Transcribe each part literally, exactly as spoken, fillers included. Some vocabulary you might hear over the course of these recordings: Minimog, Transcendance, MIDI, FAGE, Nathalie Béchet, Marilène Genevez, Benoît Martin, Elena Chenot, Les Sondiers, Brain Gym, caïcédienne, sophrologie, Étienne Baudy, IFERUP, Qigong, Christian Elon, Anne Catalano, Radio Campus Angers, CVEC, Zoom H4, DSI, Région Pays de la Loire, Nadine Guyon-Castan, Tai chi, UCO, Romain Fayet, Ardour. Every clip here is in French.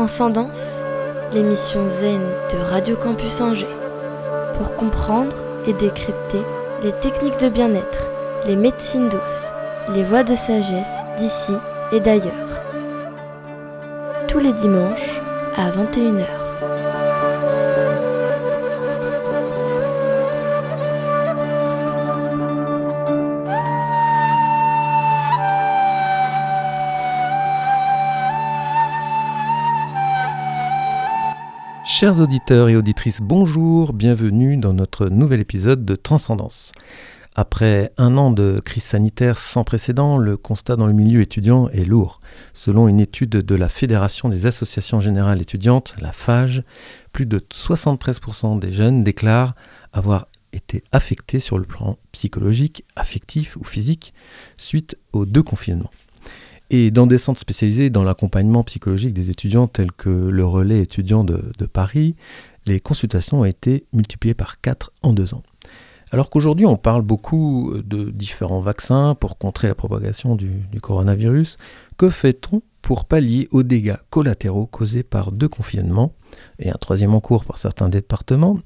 Transcendance, l'émission zen de Radio Campus Angers, pour comprendre et décrypter les techniques de bien-être, les médecines douces, les voies de sagesse d'ici et d'ailleurs. Tous les dimanches à vingt et une heures. Chers auditeurs et auditrices, bonjour, bienvenue dans notre nouvel épisode de Transcendance. Après un an de crise sanitaire sans précédent, le constat dans le milieu étudiant est lourd. Selon une étude de la Fédération des associations générales étudiantes, la FAGE, plus de soixante-treize pour cent des jeunes déclarent avoir été affectés sur le plan psychologique, affectif ou physique suite aux deux confinements. Et dans des centres spécialisés dans l'accompagnement psychologique des étudiants tels que le relais étudiant de, de Paris, les consultations ont été multipliées par quatre en deux ans. Alors qu'aujourd'hui on parle beaucoup de différents vaccins pour contrer la propagation du, du coronavirus, que fait-on pour pallier aux dégâts collatéraux causés par deux confinements et un troisième en cours par certains départements?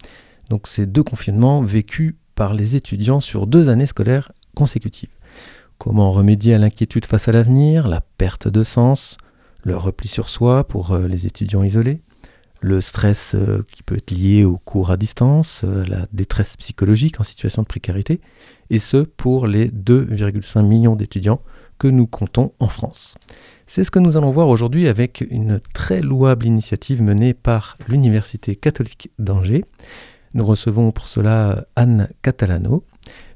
Donc ces deux confinements vécus par les étudiants sur deux années scolaires consécutives. Comment remédier à l'inquiétude face à l'avenir, la perte de sens, le repli sur soi pour les étudiants isolés, le stress qui peut être lié aux cours à distance, la détresse psychologique en situation de précarité, et ce pour les deux virgule cinq millions d'étudiants que nous comptons en France. C'est ce que nous allons voir aujourd'hui avec une très louable initiative menée par l'Université catholique d'Angers. Nous recevons pour cela Anne Catalano,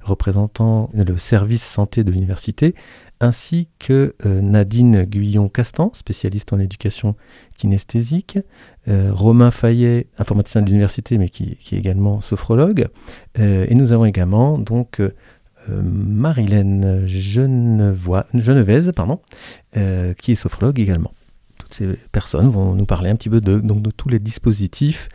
représentant le service santé de l'université, ainsi que euh, Nadine Guyon-Castan, spécialiste en éducation kinesthésique, euh, Romain Fayet, informaticien de l'université, mais qui, qui est également sophrologue, euh, et nous avons également donc euh, Marilène Genevez, pardon, euh, qui est sophrologue également. Toutes ces personnes vont nous parler un petit peu de, donc, de tous les dispositifs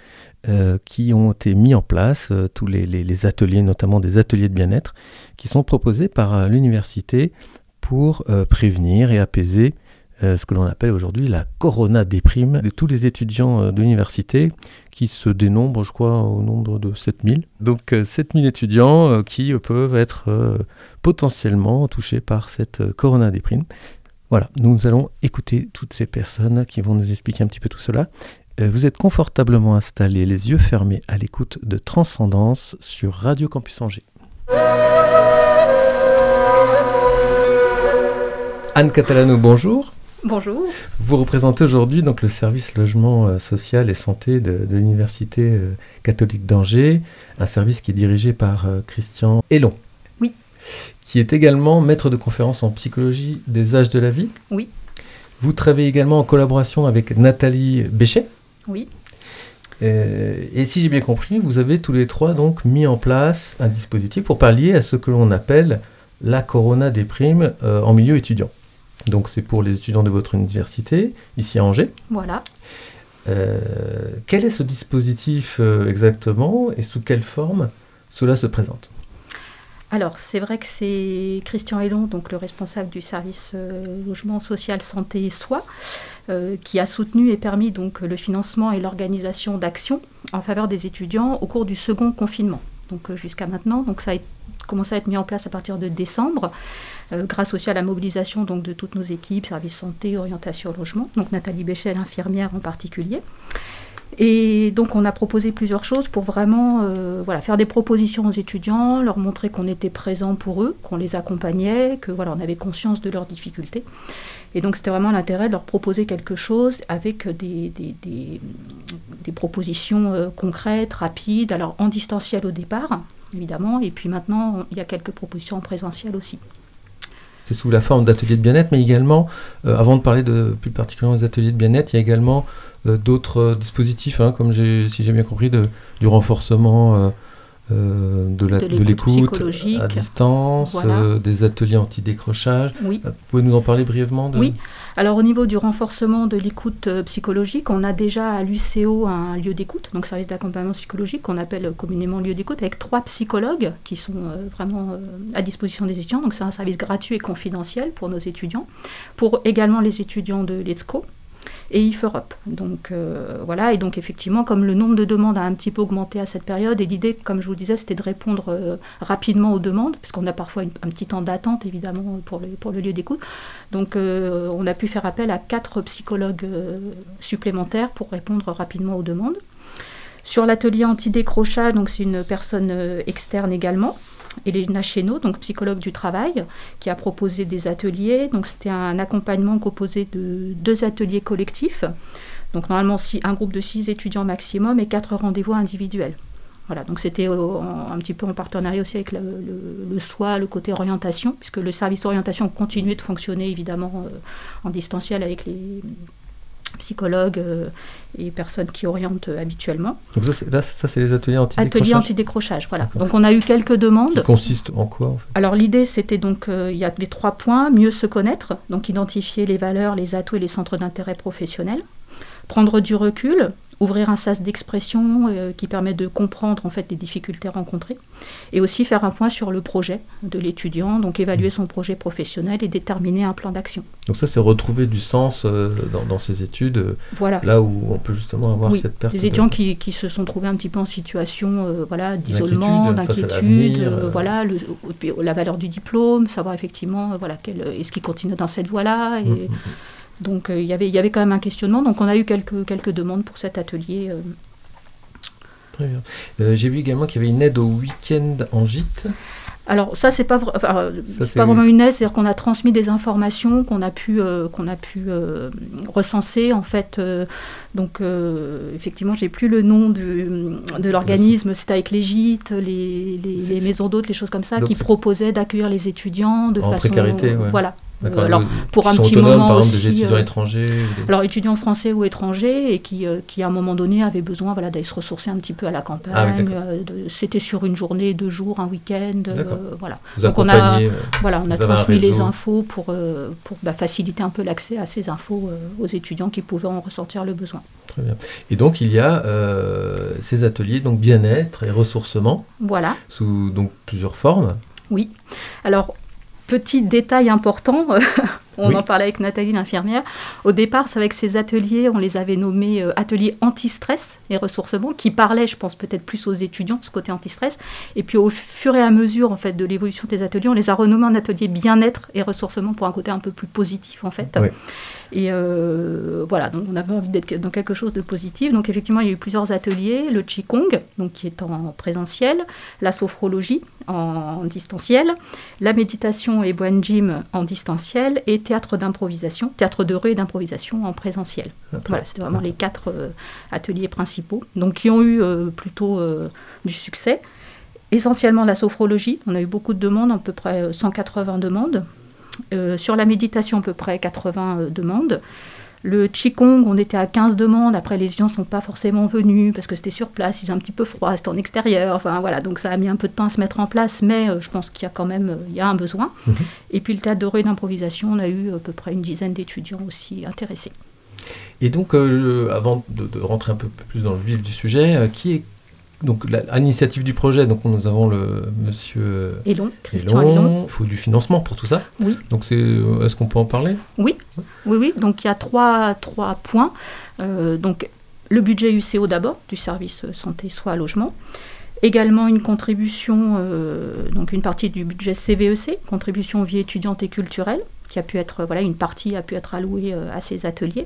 Euh, qui ont été mis en place, euh, tous les, les, les ateliers, notamment des ateliers de bien-être, qui sont proposés par euh, l'université pour euh, prévenir et apaiser euh, ce que l'on appelle aujourd'hui la corona déprime de tous les étudiants euh, de l'université, qui se dénombrent, je crois, au nombre de sept mille. Donc euh, sept mille étudiants euh, qui euh, peuvent être euh, potentiellement touchés par cette euh, corona déprime. Voilà, nous allons écouter toutes ces personnes qui vont nous expliquer un petit peu tout cela. Vous êtes confortablement installés, les yeux fermés, à l'écoute de Transcendance sur Radio Campus Angers. Anne Catalano, bonjour. Bonjour. Vous représentez aujourd'hui donc, le service logement euh, social et santé de, de l'Université euh, catholique d'Angers, un service qui est dirigé par euh, Christian Elon. Oui. Qui est également maître de conférence en psychologie des âges de la vie. Oui. Vous travaillez également en collaboration avec Nathalie Béchet. Oui. Euh, et si j'ai bien compris, vous avez tous les trois donc mis en place un dispositif pour pallier à ce que l'on appelle la corona déprime euh, en milieu étudiant. Donc c'est pour les étudiants de votre université, ici à Angers. Voilà. Euh, quel est ce dispositif euh, exactement et sous quelle forme cela se présente ? Alors, c'est vrai que c'est Christian Elon, donc le responsable du service euh, logement social santé et soins, euh, qui a soutenu et permis donc, le financement et l'organisation d'actions en faveur des étudiants au cours du second confinement. Donc euh, jusqu'à maintenant, donc, ça a commencé à être mis en place à partir de décembre, euh, grâce aussi à la mobilisation donc, de toutes nos équipes, service santé, orientation, logement, donc Nathalie Béchet, infirmière en particulier. Et donc on a proposé plusieurs choses pour vraiment euh, voilà, faire des propositions aux étudiants, leur montrer qu'on était présent pour eux, qu'on les accompagnait, que voilà, on avait conscience de leurs difficultés. Et donc c'était vraiment l'intérêt de leur proposer quelque chose avec des, des, des, des propositions euh, concrètes, rapides, alors en distanciel au départ, évidemment, et puis maintenant on, il y a quelques propositions en présentiel aussi. C'est sous la forme d'ateliers de bien-être, mais également, euh, avant de parler de, plus particulièrement des ateliers de bien-être, il y a également euh, d'autres euh, dispositifs, hein, comme j'ai, si j'ai bien compris, de, du renforcement euh, euh, de, la, de l'écoute, de l'écoute à distance, voilà. euh, des ateliers anti-décrochage. Oui. Vous pouvez nous en parler brièvement de... Oui. Alors au niveau du renforcement de l'écoute euh, psychologique, on a déjà à l'U C O un lieu d'écoute, donc service d'accompagnement psychologique qu'on appelle communément lieu d'écoute, avec trois psychologues qui sont euh, vraiment euh, à disposition des étudiants. Donc c'est un service gratuit et confidentiel pour nos étudiants, pour également les étudiants de l'E T S C O. et IFERUP. Donc euh, voilà, et donc effectivement, comme le nombre de demandes a un petit peu augmenté à cette période, et l'idée, comme je vous disais, c'était de répondre euh, rapidement aux demandes, puisqu'on a parfois une, un petit temps d'attente, évidemment, pour le, pour le lieu d'écoute. Donc euh, on a pu faire appel à quatre psychologues euh, supplémentaires pour répondre rapidement aux demandes. Sur l'atelier anti-décrochage, donc c'est une personne euh, externe également, Elena Chenot, donc psychologue du travail, qui a proposé des ateliers. Donc c'était un accompagnement composé de deux ateliers collectifs. Donc normalement six, un groupe de six étudiants maximum et quatre rendez-vous individuels. Voilà, donc c'était euh, en, un petit peu en partenariat aussi avec le, le, le S O I, le côté orientation, puisque le service orientation continuait de fonctionner évidemment euh, en distanciel avec les psychologues euh, et personnes qui orientent euh, habituellement. Donc ça c'est, là, ça, c'est les ateliers anti-décrochage. Ateliers anti-décrochage, voilà. D'accord. Donc on a eu quelques demandes. Qui consiste en quoi en fait ? Alors l'idée c'était donc, il euh, y a les trois points, mieux se connaître, donc identifier les valeurs, les atouts et les centres d'intérêt professionnels, prendre du recul, ouvrir un sas d'expression euh, qui permet de comprendre en fait les difficultés rencontrées, et aussi faire un point sur le projet de l'étudiant, donc évaluer son projet professionnel et déterminer un plan d'action. Donc ça c'est retrouver du sens euh, dans, dans ces études, euh, voilà. Là où on peut justement avoir oui, cette perte. Des étudiants de... qui, qui se sont trouvés un petit peu en situation euh, voilà, d'isolement, d'inquiétude, d'inquiétude euh, voilà, le, la valeur du diplôme, savoir effectivement euh, voilà, quel, est-ce qu'ils continuent dans cette voie-là et, mmh, mmh. Donc euh, y avait, y avait quand même un questionnement, donc on a eu quelques, quelques demandes pour cet atelier. Euh. Très bien. Euh, j'ai vu également qu'il y avait une aide au week-end en gîte. Alors ça c'est pas, vra- enfin, ça, c'est c'est pas vraiment une aide, c'est-à-dire qu'on a transmis des informations qu'on a pu, euh, qu'on a pu euh, recenser en fait. Euh, donc euh, effectivement j'ai plus le nom du, de l'organisme, c'était avec les gîtes, les, les, les maisons d'hôtes, les choses comme ça, donc, qui c'est... proposaient d'accueillir les étudiants de en façon... précarité, ouais. Voilà. D'accord. Alors, pour un petit moment par exemple, aussi, des étudiants euh, étrangers ou des... Alors, étudiants français ou étrangers, et qui, euh, qui à un moment donné, avaient besoin voilà, d'aller se ressourcer un petit peu à la campagne. Ah, oui, euh, de, c'était sur une journée, deux jours, un week-end. Euh, voilà. Donc, on a, euh, voilà, on a transmis les infos pour, euh, pour bah, faciliter un peu l'accès à ces infos euh, aux étudiants qui pouvaient en ressentir le besoin. Très bien. Et donc, il y a euh, ces ateliers donc bien-être et ressourcement, voilà. Sous donc, plusieurs formes. Oui. Alors... Petit détail important, on oui. en parlait avec Nathalie l'infirmière, au départ c'est avec ces ateliers, on les avait nommés euh, ateliers anti-stress et ressourcement, qui parlaient je pense peut-être plus aux étudiants, ce côté anti-stress, et puis au fur et à mesure en fait de l'évolution des ateliers, on les a renommés en ateliers bien-être et ressourcement pour un côté un peu plus positif en fait. Oui. Et euh, voilà, donc on avait envie d'être dans quelque chose de positif. Donc effectivement, il y a eu plusieurs ateliers, le Qigong, donc qui est en présentiel, la sophrologie en, en distanciel, la méditation et Brain Gym en distanciel, et théâtre d'improvisation, théâtre de rue et d'improvisation en présentiel. D'accord. Voilà, c'était vraiment les quatre euh, ateliers principaux, donc qui ont eu euh, plutôt euh, du succès. Essentiellement la sophrologie, on a eu beaucoup de demandes, à peu près cent quatre-vingts demandes. Euh, sur la méditation, à peu près quatre-vingts euh, demandes. Le Qigong, on était à quinze demandes. Après, les gens ne sont pas forcément venus parce que c'était sur place, il faisait un petit peu froid, c'était en extérieur. Enfin, voilà, donc ça a mis un peu de temps à se mettre en place, mais euh, je pense qu'il y a quand même euh, il y a un besoin. Mm-hmm. Et puis, le théâtre de rue et d'improvisation, on a eu à peu près une dizaine d'étudiants aussi intéressés. Et donc, euh, avant de, de rentrer un peu plus dans le vif du sujet, euh, qui est donc, la, à l'initiative du projet, donc, nous avons le monsieur Elon, Christian Elon. Il faut du financement pour tout ça. Oui. Donc, c'est, est-ce qu'on peut en parler ? Oui. Oui, oui. Donc, il y a trois, trois points. Euh, donc, le budget U C O d'abord, du service santé, soins, logement. Également, une contribution, euh, donc une partie du budget C V E C, contribution vie étudiante et culturelle, qui a pu être, voilà, une partie a pu être allouée euh, à ces ateliers.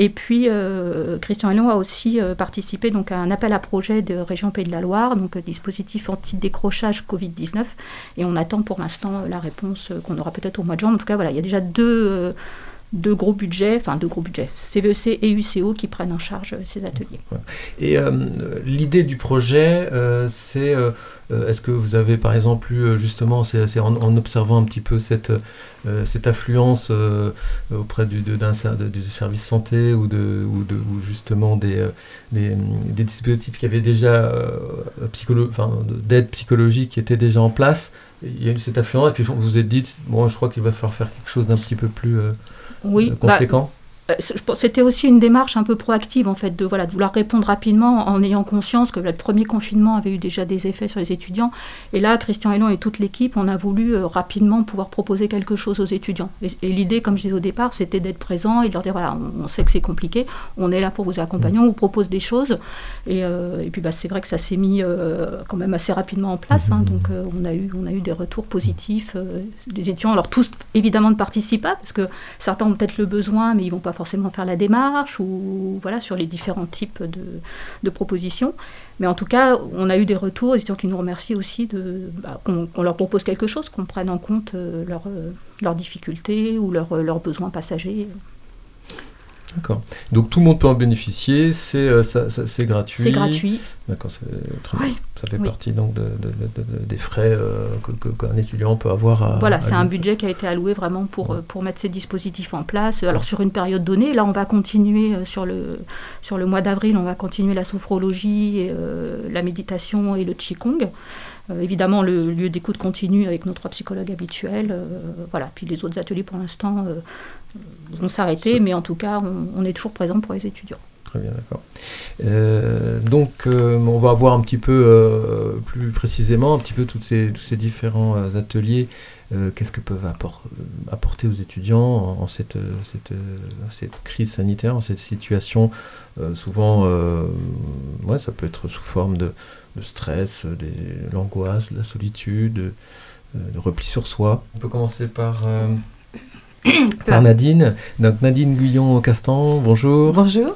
Et puis, euh, Christian Elon a aussi euh, participé donc, à un appel à projet de Région Pays de la Loire, donc euh, dispositif anti-décrochage covid dix-neuf. Et on attend pour l'instant euh, la réponse euh, qu'on aura peut-être au mois de juin. En tout cas, voilà, il y a déjà deux, euh, deux gros budgets, enfin deux gros budgets, C V E C et U C O, qui prennent en charge euh, ces ateliers. Et euh, l'idée du projet, euh, c'est... Euh, est-ce que vous avez, par exemple, eu, justement, c'est, c'est en, en observant un petit peu cette, euh, cette affluence euh, auprès du, de, d'un, du service santé ou, de, ou, de, ou justement des, des, des dispositifs qui avaient déjà euh, psycholo- enfin, d'aide psychologique qui étaient déjà en place, il y a eu cette affluence, et puis vous vous êtes dit, bon, je crois qu'il va falloir faire quelque chose d'un petit peu plus euh, oui, conséquent. Bah... C'était aussi une démarche un peu proactive, en fait, de, voilà, de vouloir répondre rapidement en ayant conscience que le premier confinement avait eu déjà des effets sur les étudiants. Et là, Christian Elon et toute l'équipe, on a voulu euh, rapidement pouvoir proposer quelque chose aux étudiants. Et, et l'idée, comme je disais au départ, c'était d'être présent et de leur dire, voilà, on, on sait que c'est compliqué, on est là pour vous accompagner, on vous propose des choses. Et, euh, et puis, bah, c'est vrai que ça s'est mis euh, quand même assez rapidement en place. Hein, donc, euh, on, a eu, on a eu des retours positifs euh, des étudiants. Alors, tous, évidemment, ne participent pas, parce que certains ont peut-être le besoin, mais ils ne vont pas forcément faire la démarche, ou voilà, sur les différents types de, de propositions. Mais en tout cas, on a eu des retours, des étudiants qui nous remercient aussi de, bah, qu'on, qu'on leur propose quelque chose, qu'on prenne en compte euh, leurs euh, leur difficultés ou leurs leur besoins passagers. D'accord. Donc tout le monde peut en bénéficier, c'est, euh, ça, ça, c'est gratuit. C'est gratuit. D'accord, c'est oui. Ça fait oui. partie donc de, de, de, de, des frais euh, que, que, qu'un étudiant peut avoir. À, voilà, à c'est lui. Un budget qui a été alloué vraiment pour, ouais. pour mettre ces dispositifs en place. Alors sur une période donnée, là on va continuer sur le, sur le mois d'avril, on va continuer la sophrologie, et, euh, la méditation et le Qigong. Euh, évidemment, le lieu d'écoute continue avec nos trois psychologues habituels. Euh, voilà. Puis les autres ateliers, pour l'instant, euh, vont s'arrêter, c'est... mais en tout cas, on, on est toujours présent pour les étudiants. Très bien, d'accord. Euh, donc, euh, on va voir un petit peu euh, plus précisément, un petit peu toutes ces, tous ces différents euh, ateliers. Euh, qu'est-ce que peuvent apport, euh, apporter aux étudiants en, en cette, euh, cette, euh, cette crise sanitaire, en cette situation euh, souvent, euh, ouais, ça peut être sous forme de, de stress, des, l'angoisse, de la solitude, euh, de repli sur soi. On peut commencer par... Euh Par Nadine. Donc Nadine Guyon-Castan, bonjour. Bonjour.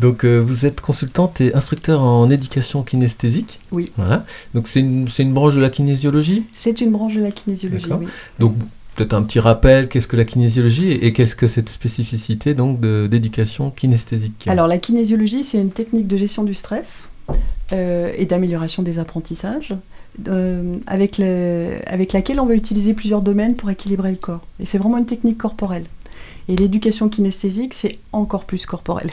Donc euh, vous êtes consultante et instructeur en éducation kinesthésique. Oui. Voilà. Donc c'est une, c'est une branche de la kinésiologie ? C'est une branche de la kinésiologie, oui. Donc peut-être un petit rappel, qu'est-ce que la kinésiologie et, et qu'est-ce que cette spécificité donc, de, d'éducation kinesthésique ? Alors la kinésiologie, c'est une technique de gestion du stress euh, et d'amélioration des apprentissages. Euh, avec, le, avec laquelle on va utiliser plusieurs domaines pour équilibrer le corps. Et c'est vraiment une technique corporelle. Et l'éducation kinesthésique, c'est encore plus corporel.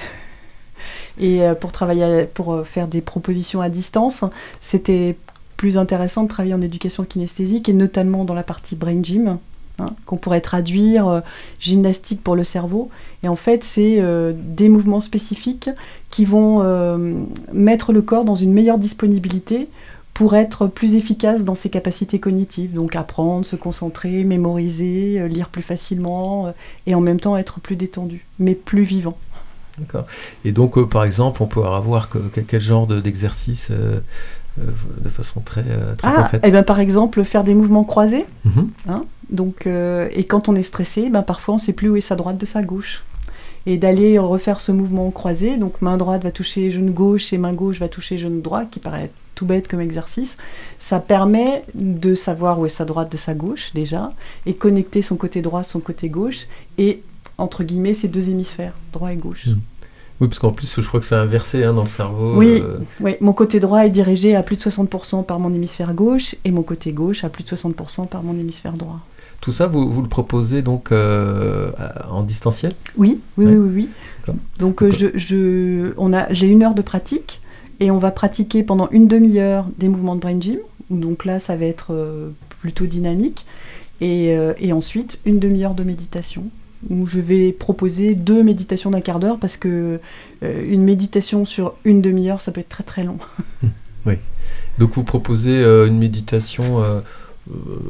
Et euh, pour, travailler, pour faire des propositions à distance, c'était plus intéressant de travailler en éducation kinesthésique, et notamment dans la partie Brain Gym, hein, qu'on pourrait traduire euh, gymnastique pour le cerveau. Et en fait, c'est euh, des mouvements spécifiques qui vont euh, mettre le corps dans une meilleure disponibilité pour être plus efficace dans ses capacités cognitives, donc apprendre, se concentrer, mémoriser, lire plus facilement, et en même temps être plus détendu, mais plus vivant. D'accord. Et donc, euh, par exemple, on peut avoir que, quel genre de, d'exercice euh, euh, de façon très, euh, très ah, concrète ? Eh ben, par exemple, faire des mouvements croisés. Mm-hmm. Hein, donc, euh, et quand on est stressé, ben, parfois on ne sait plus où est sa droite de sa gauche. Et d'aller refaire ce mouvement croisé, donc main droite va toucher genou gauche et main gauche va toucher genou droit, qui paraît tout bête comme exercice, ça permet de savoir où est sa droite de sa gauche déjà, et connecter son côté droit, son côté gauche, et entre guillemets ces deux hémisphères, droit et gauche. Mmh. Oui, parce qu'en plus je crois que c'est inversé hein, dans le cerveau. Oui, euh... oui, mon côté droit est dirigé à plus de soixante pour cent par mon hémisphère gauche, et mon côté gauche à plus de soixante pour cent par mon hémisphère droit. Tout ça, vous, vous le proposez donc euh, en distanciel ? Oui, oui, ouais. oui, oui, oui. Donc euh, je, je, on a, j'ai une heure de pratique, et on va pratiquer pendant une demi-heure des mouvements de Brain Gym. Donc là, ça va être euh, plutôt dynamique. Et, euh, et ensuite, une demi-heure de méditation, où je vais proposer deux méditations d'un quart d'heure, parce que euh, une méditation sur une demi-heure, ça peut être très très long. Oui. Donc vous proposez euh, une méditation euh,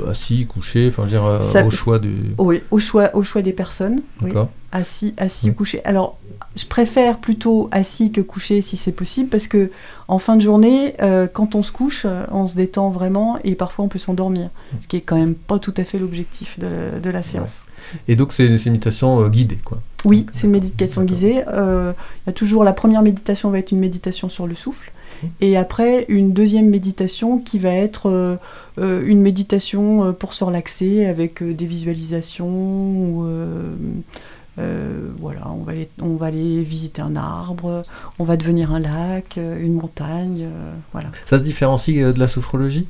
assis, couché, enfin je veux dire euh, ça, au choix du... Oui, au choix, au choix des personnes. D'accord. Oui. Assis, assis ou couché. Alors, je préfère plutôt assis que couché si c'est possible, parce que en fin de journée, euh, quand on se couche, on se détend vraiment, et parfois on peut s'endormir, ce qui est quand même pas tout à fait l'objectif de, de la séance. Ouais. Et donc c'est une méditation euh, guidée, quoi. Oui, donc, c'est une méditation guidée. Euh, y a toujours la première méditation va être une méditation sur le souffle, et après une deuxième méditation qui va être euh, euh, une méditation pour se relaxer avec euh, des visualisations ou euh, Euh, voilà, on va, aller, on va aller visiter un arbre, on va devenir un lac, une montagne, euh, voilà. Ça se différencie de la sophrologie ?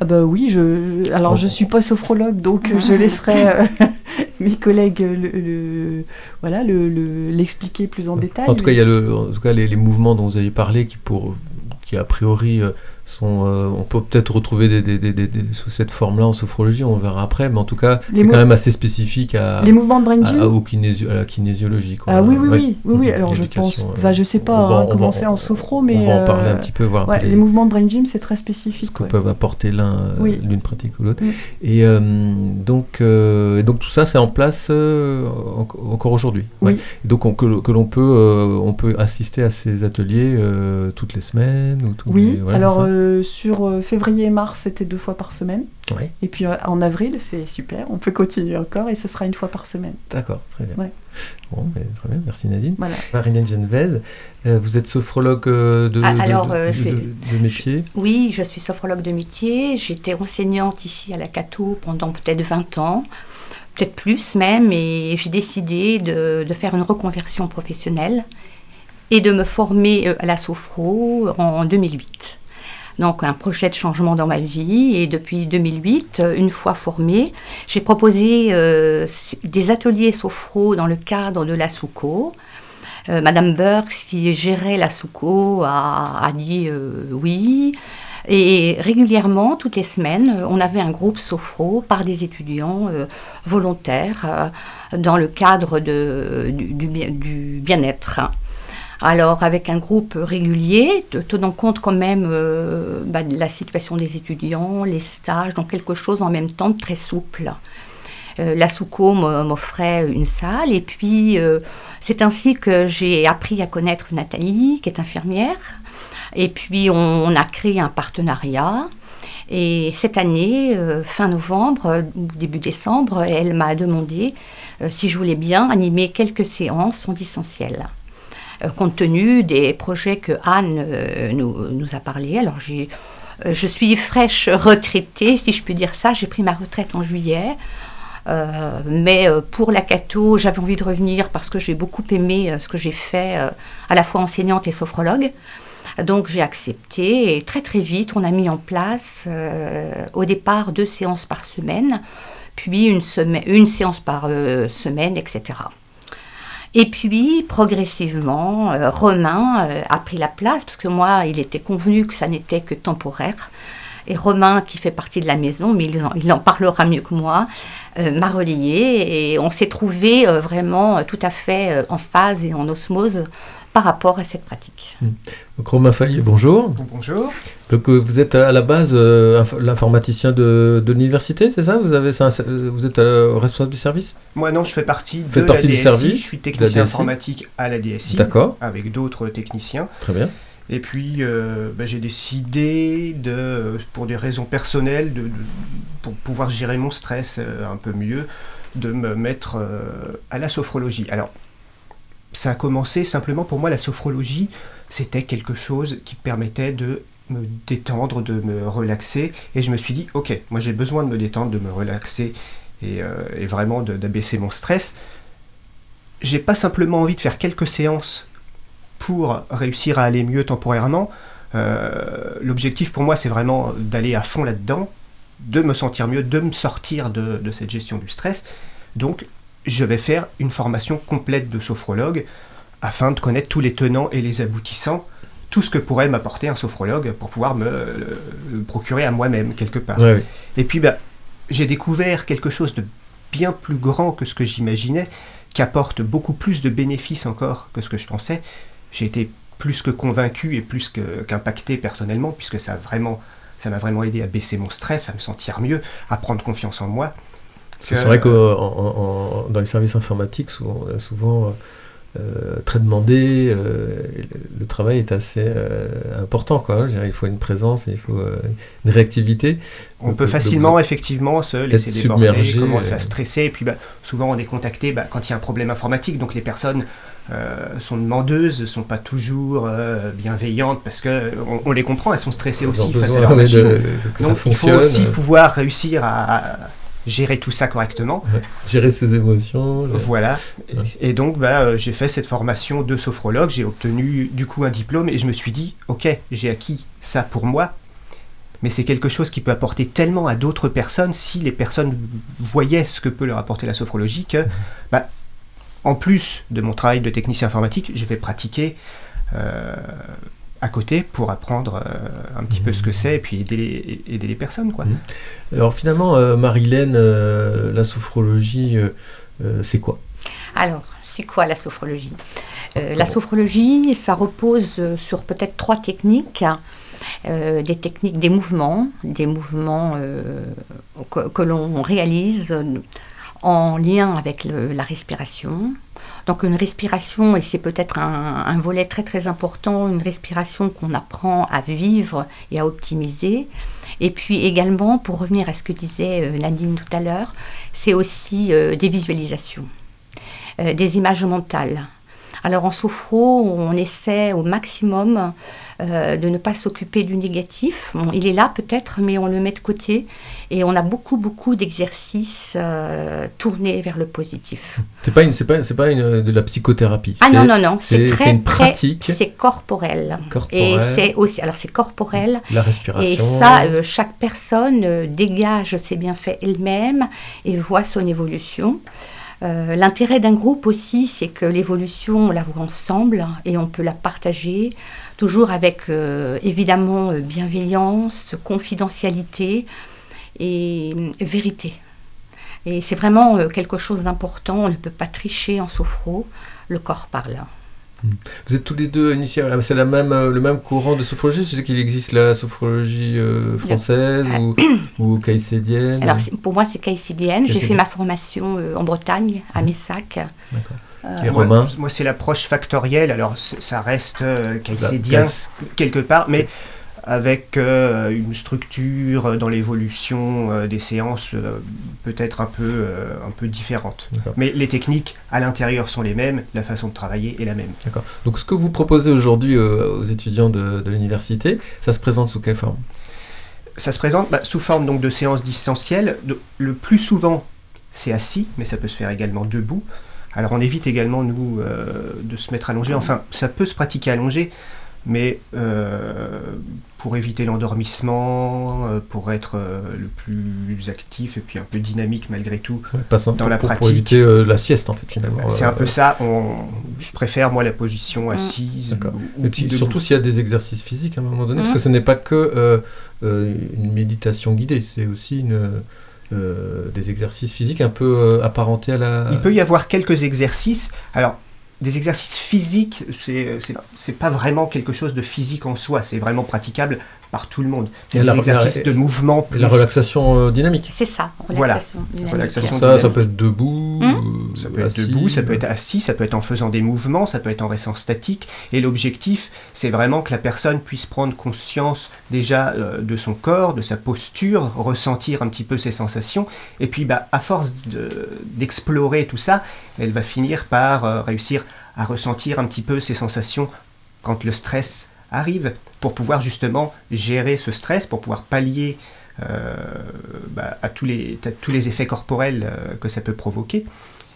Ah bah oui, je, alors oh. je ne suis pas sophrologue, donc je laisserai euh, mes collègues le, le, voilà, le, le, l'expliquer plus en détail. En tout mais... cas, il y a le, en tout cas les, les mouvements dont vous avez parlé qui, pour, qui a priori... Euh, sont, euh, on peut peut-être retrouver des, des, des, des, des, sous cette forme-là en sophrologie, on verra après, mais en tout cas, les c'est mou- quand même assez spécifique à, les mouvements de brain gym à, à, au kinésio- à la kinésiologie. Quoi. Ah oui, oui, ouais. oui, oui, oui, alors je pense, enfin, je sais pas hein, comment c'est en sophro, mais... On va en parler euh, un petit peu, voir. Ouais, les, les mouvements de brain gym, c'est très spécifique. Ce que ouais. peuvent apporter l'un, oui. l'une pratique ou l'autre. Oui. Et, euh, donc, euh, et donc tout ça, c'est en place euh, en, encore aujourd'hui. Oui. Ouais. Donc on, que, que l'on peut, euh, on peut assister à ces ateliers euh, toutes les semaines ou tout, oui, les, voilà, alors... Euh, sur euh, février et mars, c'était deux fois par semaine. Oui. Et puis euh, en avril, c'est super, on peut continuer encore et ce sera une fois par semaine. D'accord, très bien. Ouais. Bon, très bien, merci Nadine. Voilà. Marilène Genevez, euh, vous êtes sophrologue euh, de, ah, alors, de, de, euh, je de, vais... de métier. Je, oui, je suis sophrologue de métier. J'étais enseignante ici à la Cato pendant peut-être vingt ans, peut-être plus même, et j'ai décidé de, de faire une reconversion professionnelle et de me former à la sophro en deux mille huit. Donc un projet de changement dans ma vie, et depuis deux mille huit, une fois formée, j'ai proposé euh, des ateliers sophro dans le cadre de la U C O. Euh, Madame Burks, qui gérait la U C O, a, a dit euh, oui, et régulièrement, toutes les semaines, on avait un groupe sophro par des étudiants euh, volontaires euh, dans le cadre de, du, du, du bien-être. Alors, avec un groupe régulier, tenant compte quand même euh, bah, de la situation des étudiants, les stages, donc quelque chose en même temps de très souple. Euh, la U C O m'offrait une salle, et puis euh, c'est ainsi que j'ai appris à connaître Nathalie, qui est infirmière, et puis on, on a créé un partenariat. Et cette année, euh, fin novembre, euh, début décembre, elle m'a demandé euh, si je voulais bien animer quelques séances en distanciel, compte tenu des projets que Anne euh, nous, nous a parlé. Alors, j'ai, euh, je suis fraîche retraitée, si je peux dire ça. J'ai pris ma retraite en juillet. Euh, mais euh, pour la Cato, j'avais envie de revenir parce que j'ai beaucoup aimé euh, ce que j'ai fait, euh, à la fois enseignante et sophrologue. Donc, j'ai accepté. Et très, très vite, on a mis en place, euh, au départ, deux séances par semaine, puis une, semaine, une séance par euh, semaine, et cetera. Et puis, progressivement, euh, Romain euh, a pris la place, parce que moi, il était convenu que ça n'était que temporaire. Et Romain, qui fait partie de la maison, mais il en, il en parlera mieux que moi, euh, m'a relayé. Et on s'est trouvé euh, vraiment euh, tout à fait euh, en phase et en osmose par rapport à cette pratique. Mmh. Donc, Romain Fayet, bonjour. Bonjour. Donc, euh, vous êtes à la base euh, inf- l'informaticien de, de l'université, c'est ça vous, avez, c'est un, vous êtes euh, responsable du service? Moi, non, je fais partie de partie la D S I. Du service, je suis technicien informatique à la D S I. D'accord. Avec d'autres techniciens. Très bien. Et puis, euh, bah, j'ai décidé, de, pour des raisons personnelles, de, de, pour pouvoir gérer mon stress euh, un peu mieux, de me mettre euh, à la sophrologie. Alors, ça a commencé simplement pour moi, la sophrologie, c'était quelque chose qui permettait de me détendre, de me relaxer. Et je me suis dit, ok, moi j'ai besoin de me détendre, de me relaxer et, euh, et vraiment de, d'abaisser mon stress. J'ai pas simplement envie de faire quelques séances pour réussir à aller mieux temporairement. Euh, l'objectif pour moi, c'est vraiment d'aller à fond là-dedans, de me sentir mieux, de me sortir de, de cette gestion du stress. Donc, je vais faire une formation complète de sophrologue afin de connaître tous les tenants et les aboutissants, tout ce que pourrait m'apporter un sophrologue pour pouvoir me le procurer à moi-même quelque part. Ouais, oui. Et puis bah, j'ai découvert quelque chose de bien plus grand que ce que j'imaginais, qui apporte beaucoup plus de bénéfices encore que ce que je pensais. J'ai été plus que convaincu et plus que, qu'impacté personnellement, puisque ça, a vraiment, ça m'a vraiment aidé à baisser mon stress, à me sentir mieux, à prendre confiance en moi. Parce que c'est vrai que dans les services informatiques, souvent, souvent euh, très demandé, euh, le travail est assez euh, important, quoi. Il faut une présence, il faut euh, une réactivité. On donc, peut facilement, donc, effectivement, se laisser déborder, commencer à stresser. Et puis, bah, souvent, on est contacté bah, quand il y a un problème informatique. Donc, les personnes euh, sont demandeuses, ne sont pas toujours euh, bienveillantes, parce qu'on on les comprend, elles sont stressées elles aussi face à leur machine. De, de, donc, il faut aussi pouvoir réussir à... à gérer tout ça correctement. Ouais, gérer ses émotions. Gérer... Voilà. Ouais. Et donc, bah, euh, j'ai fait cette formation de sophrologue. J'ai obtenu, du coup, un diplôme et je me suis dit, OK, j'ai acquis ça pour moi, mais c'est quelque chose qui peut apporter tellement à d'autres personnes si les personnes voyaient ce que peut leur apporter la sophrologie que, bah, en plus de mon travail de technicien informatique, je vais pratiquer... Euh, à côté pour apprendre euh, un petit mmh. peu ce que c'est et puis aider les, aider les personnes, quoi. Mmh. Alors finalement, euh, Marilène, euh, la sophrologie, euh, euh, c'est quoi ? Alors, c'est quoi la sophrologie ? euh, La sophrologie, ça repose sur peut-être trois techniques. Euh, des techniques, des mouvements, des mouvements euh, que, que l'on réalise en lien avec le, la respiration. Donc une respiration, et c'est peut-être un, un volet très très important, une respiration qu'on apprend à vivre et à optimiser. Et puis également, pour revenir à ce que disait Nadine tout à l'heure, c'est aussi euh, des visualisations, euh, des images mentales. Alors en sophro, on essaie au maximum euh, de ne pas s'occuper du négatif. Bon, il est là peut-être, mais on le met de côté. Et on a beaucoup, beaucoup d'exercices euh, tournés vers le positif. C'est pas une, c'est pas, c'est pas une, de la psychothérapie. Ah c'est, non, non, non, c'est, c'est très, c'est une pratique. Très, c'est corporel. corporel. Et c'est aussi, alors c'est corporel. La respiration. Et ça, euh, chaque personne euh, dégage ses bienfaits elle-même et voit son évolution. Euh, l'intérêt d'un groupe aussi, c'est que l'évolution, on la voit ensemble et on peut la partager, toujours avec euh, évidemment bienveillance, confidentialité et euh, vérité. Et c'est vraiment euh, quelque chose d'important, on ne peut pas tricher en sophro, le corps parle. Vous êtes tous les deux initiés, c'est la même, le même courant de sophrologie. Je sais qu'il existe la sophrologie euh, française ou, ou caïcédienne. Alors pour moi c'est caïcédienne, j'ai fait ma formation euh, en Bretagne, à Messac. D'accord. Euh, Et moi, Romain ? Moi c'est l'approche factorielle, alors ça reste euh, caïcédien quelque part, mais avec euh, une structure dans l'évolution euh, des séances euh, peut-être un peu, euh, un peu différente. D'accord. Mais les techniques à l'intérieur sont les mêmes, la façon de travailler est la même. D'accord. Donc ce que vous proposez aujourd'hui euh, aux étudiants de, de l'université, ça se présente sous quelle forme ? Ça se présente bah, sous forme donc, de séances distancielles. De, le plus souvent, c'est assis, mais ça peut se faire également debout. Alors on évite également, nous, euh, de se mettre allongé. Enfin, ça peut se pratiquer allongé, mais euh, pour éviter l'endormissement, pour être euh, le plus actif et puis un peu dynamique malgré tout, ouais, pas simple, dans la pour, pratique. Pour éviter euh, la sieste en fait finalement. C'est euh, un peu euh, ça, on, je préfère moi la position assise. D'accord. Ou, et puis surtout s'il y a des exercices physiques à un moment donné, mmh. parce que ce n'est pas que euh, euh, une méditation guidée, c'est aussi une... Euh, des exercices physiques un peu euh, apparentés à la... Il peut y avoir quelques exercices, alors des exercices physiques, c'est, c'est, c'est pas vraiment quelque chose de physique en soi, c'est vraiment praticable par tout le monde. C'est et des la, exercices la, de mouvement. Plus... La relaxation euh, dynamique. C'est ça, relaxation voilà. dynamique. Relaxation ça, dynamique. Ça peut être debout, mmh. ça peut assis, être debout, ça peut être assis, ça peut être en faisant des mouvements, ça peut être en restant statique. Et l'objectif, c'est vraiment que la personne puisse prendre conscience déjà euh, de son corps, de sa posture, ressentir un petit peu ses sensations. Et puis, bah, à force de, d'explorer tout ça, elle va finir par euh, réussir à ressentir un petit peu ses sensations quand le stress arrive, pour pouvoir justement gérer ce stress, pour pouvoir pallier euh, bah, à, tous les, à tous les effets corporels euh, que ça peut provoquer.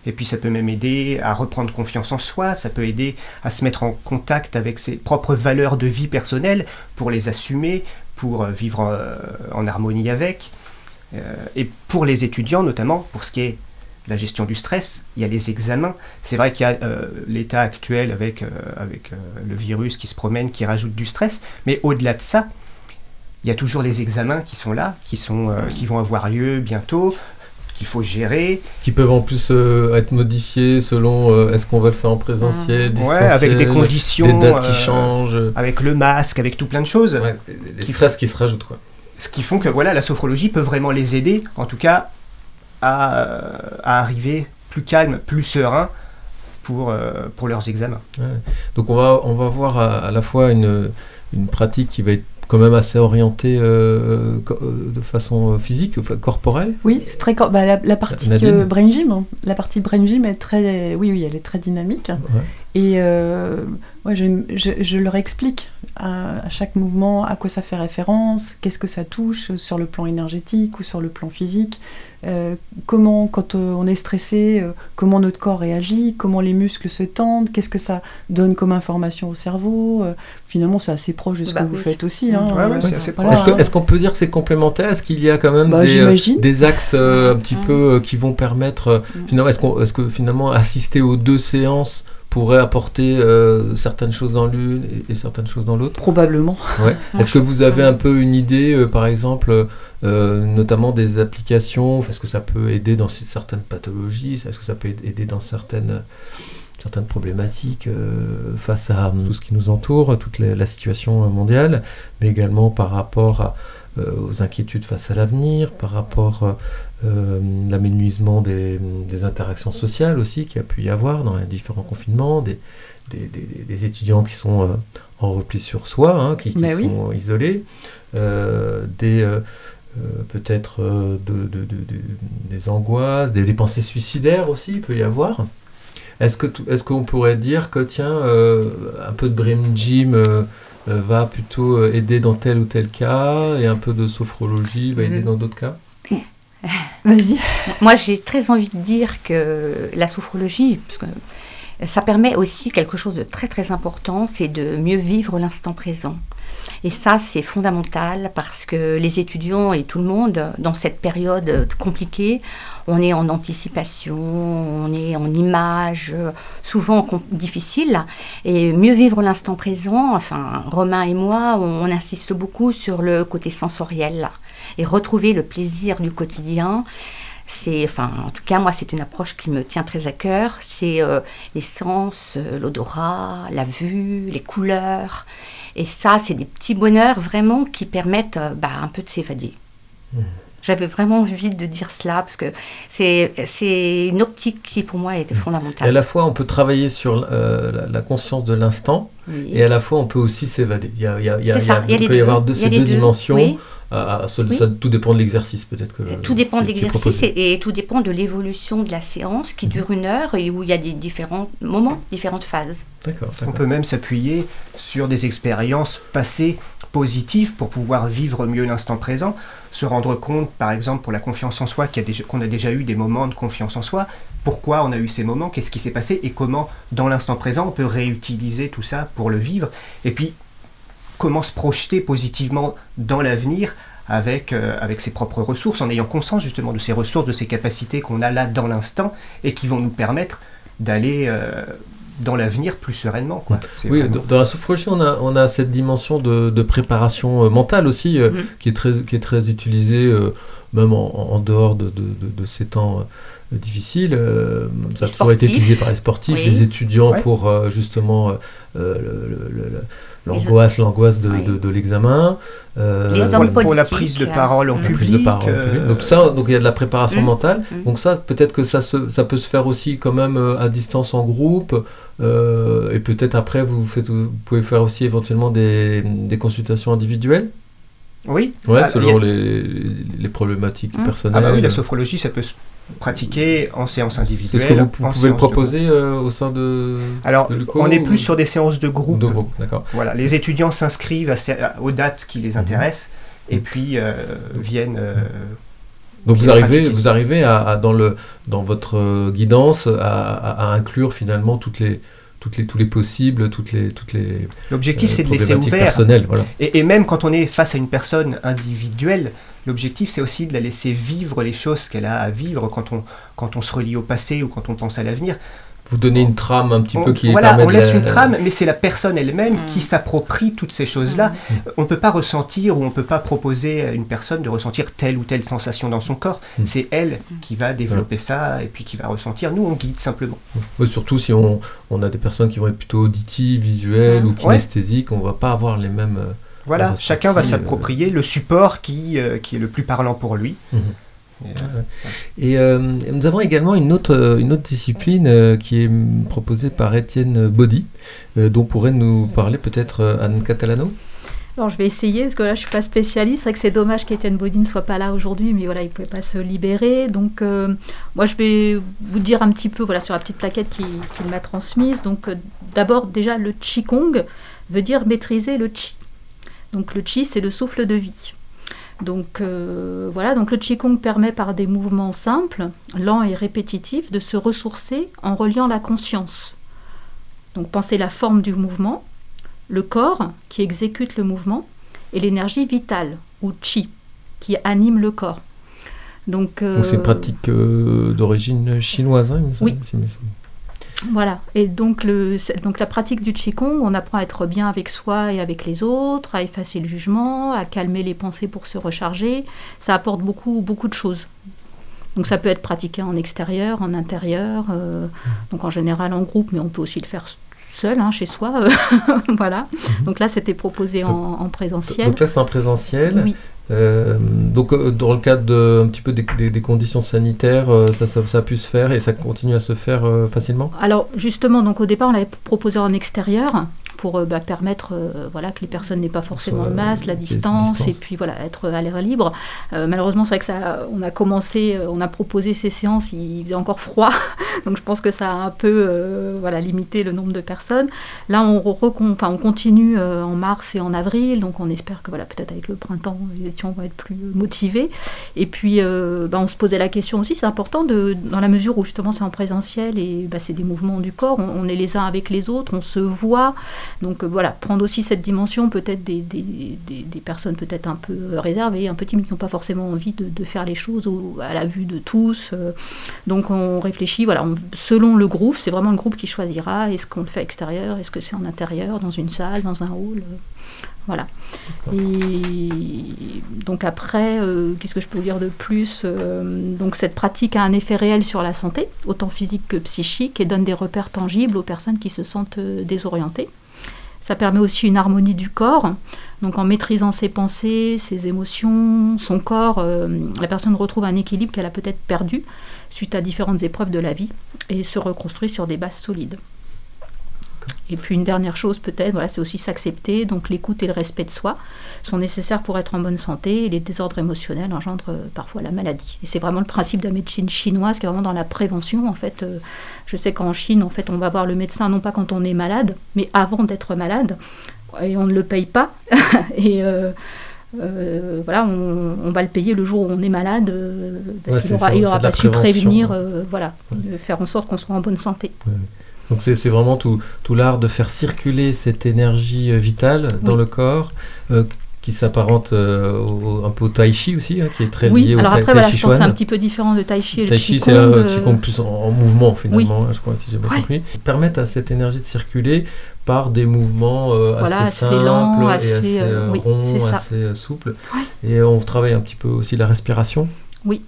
Et puis ça peut même aider à reprendre confiance en soi, ça peut aider à se mettre en contact avec ses propres valeurs de vie personnelle, pour les assumer, pour vivre en, en harmonie avec. Euh, et pour les étudiants notamment, pour ce qui est la gestion du stress, il y a les examens. C'est vrai qu'il y a euh, l'état actuel avec, euh, avec euh, le virus qui se promène, qui rajoute du stress, mais au-delà de ça, il y a toujours les examens qui sont là, qui, sont, euh, qui vont avoir lieu bientôt, qu'il faut gérer. Qui peuvent en plus euh, être modifiés selon euh, est-ce qu'on va le faire en présentiel, distanciel, ouais, avec des conditions, des dates euh, qui changent. Avec le masque, avec tout plein de choses. Ouais, les qui stress f... qui se rajoutent, quoi. Ce qui font que voilà, la sophrologie peut vraiment les aider, en tout cas, À, à arriver plus calme, plus serein pour, euh, pour leurs examens. Ouais. Donc on va, on va avoir à, à la fois une, une pratique qui va être quand même assez orientée euh, co- de façon physique, enfin, corporelle. Oui, c'est très cor- bah, la, la partie euh, Brain Gym, hein. La partie Brain Gym est très, oui, oui, elle est très dynamique. Ouais. Et euh, moi, je, je, je leur explique à, à chaque mouvement à quoi ça fait référence, qu'est-ce que ça touche sur le plan énergétique ou sur le plan physique. Euh, comment, quand euh, on est stressé, euh, comment notre corps réagit, comment les muscles se tendent, qu'est-ce que ça donne comme information au cerveau. Euh, finalement, c'est assez proche de ce bah, que oui. vous faites aussi. Hein, ouais, ouais, euh, c'est assez voilà. est-ce, que, est-ce qu'on peut dire que c'est complémentaire ? Est-ce qu'il y a quand même bah, des, euh, des axes euh, un petit mmh. peu euh, qui vont permettre, euh, mmh. finalement, est-ce, qu'on, est-ce que finalement assister aux deux séances pourrait apporter euh, certaines choses dans l'une et, et certaines choses dans l'autre? Probablement. Ouais. Est-ce que vous avez un peu une idée, euh, par exemple, euh, notamment des applications? Est-ce que ça peut aider dans certaines pathologies? Est-ce que ça peut aider dans certaines... certaines problématiques euh, face à tout ce qui nous entoure, toute la, la situation mondiale, mais également par rapport à, euh, aux inquiétudes face à l'avenir, par rapport à euh, l'aménuisement des, des interactions sociales aussi qu'il y a pu y avoir dans les différents confinements, des, des, des, des étudiants qui sont euh, en repli sur soi, hein, qui, qui oui. sont isolés, euh, des... Euh, Euh, peut-être euh, de, de, de, de, des angoisses, des, des pensées suicidaires aussi, il peut y avoir. Est-ce que t- est-ce qu'on pourrait dire que tiens, euh, un peu de Brain Gym euh, euh, va plutôt aider dans tel ou tel cas, et un peu de sophrologie va aider mmh. dans d'autres cas? Vas-y. Moi, j'ai très envie de dire que la sophrologie, parce que ça permet aussi quelque chose de très très important, c'est de mieux vivre l'instant présent. Et ça, c'est fondamental parce que les étudiants et tout le monde, dans cette période compliquée, on est en anticipation, on est en images, souvent com- difficiles. Et mieux vivre l'instant présent, enfin, Romain et moi, on, on insiste beaucoup sur le côté sensoriel. Et retrouver le plaisir du quotidien, c'est, enfin, en tout cas, moi, c'est une approche qui me tient très à cœur. C'est euh, les sens, l'odorat, la vue, les couleurs... Et ça, c'est des petits bonheurs vraiment qui permettent bah, un peu de s'évader. Mmh. J'avais vraiment envie de dire cela parce que c'est, c'est une optique qui, pour moi, est fondamentale. Et à la fois, on peut travailler sur euh, la, la conscience de l'instant oui. et à la fois, on peut aussi s'évader. Il y a, il y a, il y a, il peut y avoir deux, ces deux, deux dimensions. Oui. Ah, ça, oui. ça, tout dépend de l'exercice peut-être que tout dépend que, de l'exercice et, et tout dépend de l'évolution de la séance qui mmh. dure une heure et où il y a des différents moments, différentes phases. D'accord, d'accord. On peut même s'appuyer sur des expériences passées positives pour pouvoir vivre mieux l'instant présent, se rendre compte par exemple pour la confiance en soi qu'il y a déjà, qu'on a déjà eu des moments de confiance en soi, pourquoi on a eu ces moments, qu'est-ce qui s'est passé et comment dans l'instant présent on peut réutiliser tout ça pour le vivre et puis comment se projeter positivement dans l'avenir avec, euh, avec ses propres ressources, en ayant conscience justement de ses ressources, de ses capacités qu'on a là dans l'instant et qui vont nous permettre d'aller euh, dans l'avenir plus sereinement. Quoi. C'est oui, vraiment... dans la sophrologie, on a, on a cette dimension de, de préparation mentale aussi euh, mmh. qui est très, qui est très utilisée euh, même en, en dehors de, de, de, de ces temps... Euh, difficile, euh, ça a toujours été utilisé par les sportifs, oui. les étudiants ouais. pour euh, justement euh, le, le, le, l'angoisse, l'angoisse de, oui. de, de l'examen, euh, les hommes pour, pour la prise de parole en public, prise de parole euh... en public. Donc ça, donc il y a de la préparation mmh. mentale. Mmh. Donc ça, peut-être que ça, se, ça peut se faire aussi quand même euh, à distance en groupe, euh, et peut-être après vous, faites, vous pouvez faire aussi éventuellement des, des consultations individuelles. Oui. Ouais, ah, selon a... les, les problématiques mmh. personnelles. Ah bah oui, la sophrologie, ça peut se pratiquer en séance individuelle. Est-ce que vous p- pouvez le proposer euh, au sein de Alors, de l'U C O, on est plus ou... sur des séances de groupe. De groupe, d'accord. Voilà, les étudiants s'inscrivent à ces, à, aux dates qui les intéressent mmh. et puis euh, viennent. Euh, Donc vous arrivez, vous arrivez à, à dans le dans votre guidance à, à, à inclure finalement toutes les. Toutes les, tous les possibles, toutes les, toutes les l'objectif, euh, c'est de laisser ouvert. Voilà. Et, et même quand on est face à une personne individuelle, l'objectif, c'est aussi de la laisser vivre les choses qu'elle a à vivre quand on, quand on se relie au passé ou quand on pense à l'avenir. Vous donnez une trame un petit on, peu qui voilà, permet de... Voilà, on laisse la... une trame, mais c'est la personne elle-même mmh. qui s'approprie toutes ces choses-là. Mmh. On ne peut pas ressentir ou on ne peut pas proposer à une personne de ressentir telle ou telle sensation dans son corps. Mmh. C'est elle qui va développer mmh. ça et puis qui va ressentir. Nous, on guide simplement. Oui, surtout si on, on a des personnes qui vont être plutôt auditives, visuelles mmh. ou kinesthésiques, ouais. on ne va pas avoir les mêmes... Euh, voilà, chacun va s'approprier euh... le support qui, euh, qui est le plus parlant pour lui. Mmh. Et euh, nous avons également une autre, une autre discipline euh, qui est proposée par Étienne Baudy, euh, dont pourrait nous parler peut-être euh, Anne Catalano. Alors je vais essayer, parce que là je ne suis pas spécialiste, c'est vrai que c'est dommage qu'Étienne Baudy ne soit pas là aujourd'hui, mais voilà, il ne pouvait pas se libérer, donc euh, moi je vais vous dire un petit peu voilà, sur la petite plaquette qu'il, qu'il m'a transmise. Donc euh, d'abord déjà le Qigong veut dire maîtriser le Qi, donc le Qi c'est le souffle de vie. Donc euh, voilà, donc le Qigong permet par des mouvements simples, lents et répétitifs, de se ressourcer en reliant la conscience. Donc pensez la forme du mouvement, le corps qui exécute le mouvement, et l'énergie vitale, ou Qi, qui anime le corps. Donc, euh, donc c'est une pratique euh, d'origine chinoise, hein, il me semble. Oui. Voilà, et donc, le, donc la pratique du Qigong, on apprend à être bien avec soi et avec les autres, à effacer le jugement, à calmer les pensées pour se recharger. Ça apporte beaucoup, beaucoup de choses. Donc ça peut être pratiqué en extérieur, en intérieur, euh, donc en général en groupe, mais on peut aussi le faire seul, hein, chez soi, euh, voilà. Mm-hmm. Donc là, c'était proposé donc, en, en présentiel. Donc là, c'est en présentiel. Oui. Euh, donc euh, dans le cadre de, un petit peu des, des, des conditions sanitaires, euh, ça, ça, ça a pu se faire et ça continue à se faire euh, facilement. Alors justement, donc au départ, on l'avait proposé en extérieur pour euh, bah, permettre euh, voilà, que les personnes n'aient pas forcément de masque, la distance, distance, et puis voilà, être à l'air libre. Euh, malheureusement, c'est vrai que ça, on a commencé, on a proposé ces séances, il faisait encore froid, donc je pense que ça a un peu euh, voilà, limité le nombre de personnes. Là, on, recon, enfin, on continue euh, en mars et en avril, donc on espère que voilà, peut-être avec le printemps, les étudiants vont être plus motivés. Et puis, euh, bah, on se posait la question aussi, c'est important, de, dans la mesure où justement c'est en présentiel et bah, c'est des mouvements du corps, on, on est les uns avec les autres, on se voit. Donc euh, voilà, prendre aussi cette dimension peut-être des, des, des, des personnes peut-être un peu réservées, un peu timides, qui n'ont pas forcément envie de, de faire les choses au, à la vue de tous. Euh, donc on réfléchit, voilà, on, selon le groupe, c'est vraiment le groupe qui choisira, est-ce qu'on le fait à l'extérieur, est-ce que c'est en intérieur, dans une salle, dans un hall, euh, voilà. Et donc après, euh, qu'est-ce que je peux vous dire de plus euh, donc cette pratique a un effet réel sur la santé, autant physique que psychique, et donne des repères tangibles aux personnes qui se sentent euh, désorientées. Ça permet aussi une harmonie du corps. Donc en maîtrisant ses pensées, ses émotions, son corps, euh, la personne retrouve un équilibre qu'elle a peut-être perdu suite à différentes épreuves de la vie et se reconstruit sur des bases solides. Et puis une dernière chose peut-être, voilà, c'est aussi s'accepter. Donc l'écoute et le respect de soi sont nécessaires pour être en bonne santé. Et les désordres émotionnels engendrent euh, parfois la maladie. Et c'est vraiment le principe de la médecine chinoise qui est vraiment dans la prévention. En fait, euh, je sais qu'en Chine, en fait, on va voir le médecin non pas quand on est malade, mais avant d'être malade, et on ne le paye pas. et euh, euh, voilà, on, on va le payer le jour où on est malade euh, parce ouais, qu'il n'aura il aura pas su prévenir, euh, voilà, ouais. faire en sorte qu'on soit en bonne santé. Ouais. Donc c'est, c'est vraiment tout, tout l'art de faire circuler cette énergie vitale dans oui. le corps, euh, qui s'apparente euh, au, un peu au tai chi aussi, hein, qui est très oui. lié Alors au après, tai, tai chi chuan. Oui, alors après, je pense que c'est un petit peu différent de tai chi et tai le chi, qigong. Tai chi, c'est un euh, qigong plus en, en mouvement, finalement, oui. hein, je crois, si j'ai bien ouais. compris. Ils permettent à cette énergie de circuler par des mouvements euh, voilà, assez, assez lents, simples, assez, et assez euh, oui, ronds, assez euh, souples. Ouais. Et on travaille un petit peu aussi la respiration. Oui.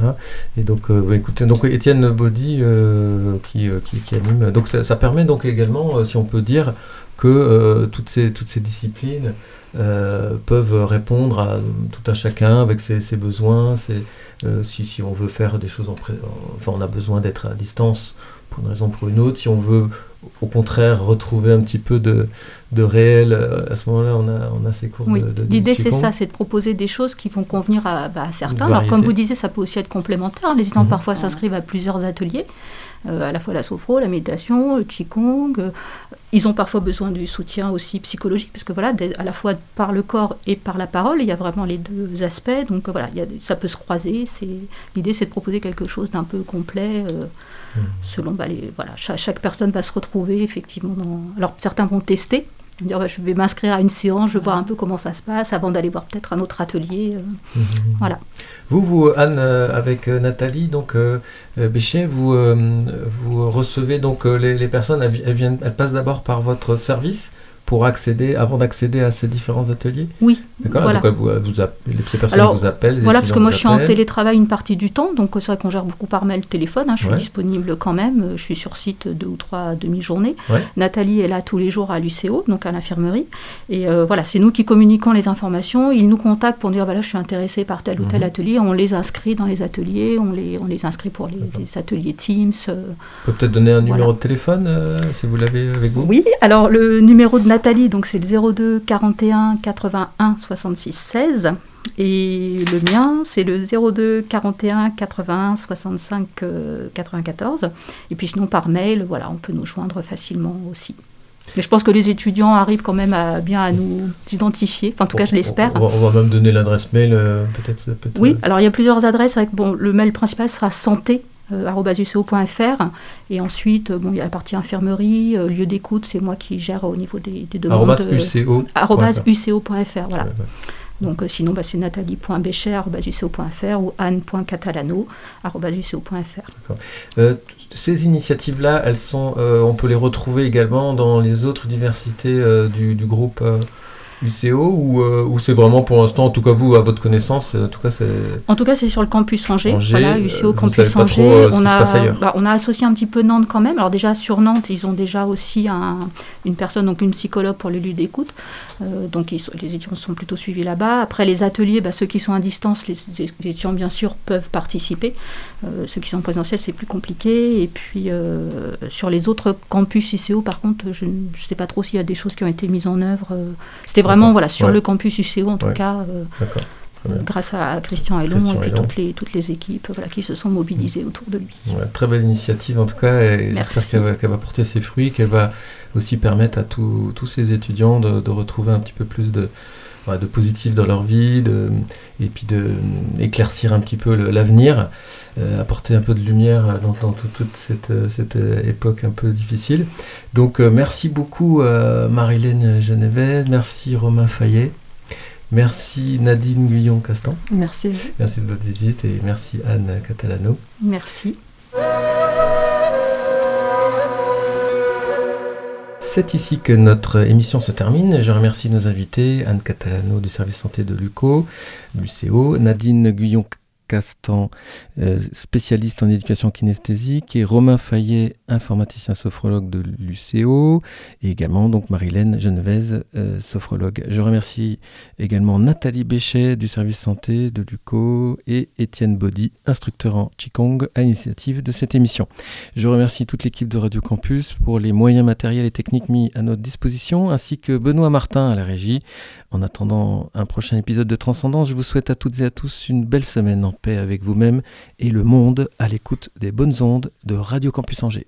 Voilà. Et donc, euh, bah, écoutez, donc Étienne Baudy euh, qui, euh, qui, qui anime. Donc ça, ça permet donc également, euh, si on peut dire, que euh, toutes ces toutes ces disciplines euh, peuvent répondre à tout un chacun avec ses, ses besoins. Ses, euh, si si on veut faire des choses en pré- enfin on a besoin d'être à distance pour une raison ou pour une autre. Si on veut au contraire retrouver un petit peu de, de réel, à ce moment-là on a, on a ces cours oui. de, de l'idée de c'est ça, c'est de proposer des choses qui vont convenir à, bah, à certains, alors comme vous disiez ça peut aussi être complémentaire, les étudiants mm-hmm. parfois voilà. s'inscrivent à plusieurs ateliers, euh, à la fois la sophro, la méditation, le qigong, euh, ils ont parfois besoin du soutien aussi psychologique, parce que voilà, à la fois par le corps et par la parole, il y a vraiment les deux aspects, donc voilà, il y a, ça peut se croiser, c'est, l'idée c'est de proposer quelque chose d'un peu complet, euh, mm-hmm. selon, bah, les, voilà, chaque, chaque personne va se retrouver effectivement dans... Alors certains vont tester, dire, je vais m'inscrire à une séance, je vais voir un peu comment ça se passe avant d'aller voir peut-être un autre atelier. Euh, mmh. Voilà. Vous, vous Anne, avec Nathalie donc euh, Béchet, vous euh, vous recevez donc les, les personnes, elles, elles viennent, elles passent d'abord par votre service. Pour accéder, avant d'accéder à ces différents ateliers ? Oui. D'accord. Voilà. Donc, vous, vous appelez, ces personnes Alors, vous appellent. Voilà, parce que moi, je suis en télétravail une partie du temps, donc c'est vrai qu'on gère beaucoup par mail, téléphone. Hein, je suis ouais. disponible quand même. Je suis sur site deux ou trois demi-journées. Ouais. Nathalie est là tous les jours à l'U C O, donc à l'infirmerie. Et euh, voilà, c'est nous qui communiquons les informations. Ils nous contactent pour dire, bah là, je suis intéressée par tel ou tel mmh. atelier. On les inscrit dans les ateliers. On les, on les inscrit pour les, les ateliers Teams. Euh, on peut peut-être donner un numéro voilà. de téléphone, euh, si vous l'avez avec vous ? Oui. Alors, le numéro de Nathalie, donc c'est le zéro deux quarante et un quatre-vingt-un soixante-six seize et le mien c'est le zéro deux quarante et un quatre-vingt-un soixante-cinq quatre-vingt-quatorze et puis sinon par mail, voilà, on peut nous joindre facilement aussi. Mais je pense que les étudiants arrivent quand même à, bien à nous identifier. Enfin, en tout bon, cas, je l'espère. On va, on va même donner l'adresse mail, euh, peut-être, peut-être. Oui, alors il y a plusieurs adresses. Avec, bon, le mail principal sera santé. Euh, arobase u c o point f r et ensuite bon, il y a la partie infirmerie, euh, lieu d'écoute, c'est moi qui gère au niveau des, des demandes arobase u c o point f r euh, arobase u c o point f r voilà. Donc euh, sinon, bah, c'est nathalie point béchet arobase u c o point f r ou anne point catalano arobase u c o point f r. Euh, ces initiatives-là, elles sont, euh, on peut les retrouver également dans les autres diversités euh, du, du groupe euh... U C O ou, euh, ou c'est vraiment pour l'instant, en tout cas vous, à votre connaissance, en tout cas c'est... En tout cas c'est sur le campus Angers, Angers voilà, U C O campus Angers, trop, on, a, bah, on a associé un petit peu Nantes quand même, alors déjà sur Nantes ils ont déjà aussi un, une personne, donc une psychologue pour les lieux d'écoute, euh, donc ils, les étudiants sont plutôt suivis là-bas. Après les ateliers, bah, ceux qui sont à distance, les, les étudiants bien sûr peuvent participer, euh, ceux qui sont en présentiel c'est plus compliqué, et puis euh, sur les autres campus U C O par contre, je ne sais pas trop s'il y a des choses qui ont été mises en œuvre, euh, c'était vraiment voilà, sur ouais. le campus U C O en tout ouais. cas, euh, grâce à Christian Elon et puis toutes les, toutes les équipes voilà, qui se sont mobilisées mmh. autour de lui. Ouais, très belle initiative en tout cas, et j'espère qu'elle va, qu'elle va porter ses fruits, qu'elle va aussi permettre à tout, tous ces étudiants de, de retrouver un petit peu plus de, de positif dans leur vie, de, et puis d'éclaircir un petit peu le, l'avenir, euh, apporter un peu de lumière dans, dans tout, toute cette, cette époque un peu difficile. Donc euh, merci beaucoup euh, Marilène Genevez, merci Romain Fayet, merci Nadine Guyon-Castan. Merci. Merci de votre visite et merci Anne Catalano. Merci. C'est ici que notre émission se termine. Je remercie nos invités, Anne Catalano du service santé de l'U C O, l'U C O, Nadine Guyon-Castan, euh, spécialiste en éducation kinesthésique, et Romain Fayet, informaticien sophrologue de l'U C O, et également donc Marilène Genevez, euh, sophrologue. Je remercie également Nathalie Béchet du service santé de l'U C O et Étienne Baudy, instructeur en Qigong, à l'initiative de cette émission. Je remercie toute l'équipe de Radio Campus pour les moyens matériels et techniques mis à notre disposition, ainsi que Benoît Martin à la régie. En attendant un prochain épisode de Transcendance, je vous souhaite à toutes et à tous une belle semaine en paix avec vous-même et le monde, à l'écoute des bonnes ondes de Radio Campus Angers.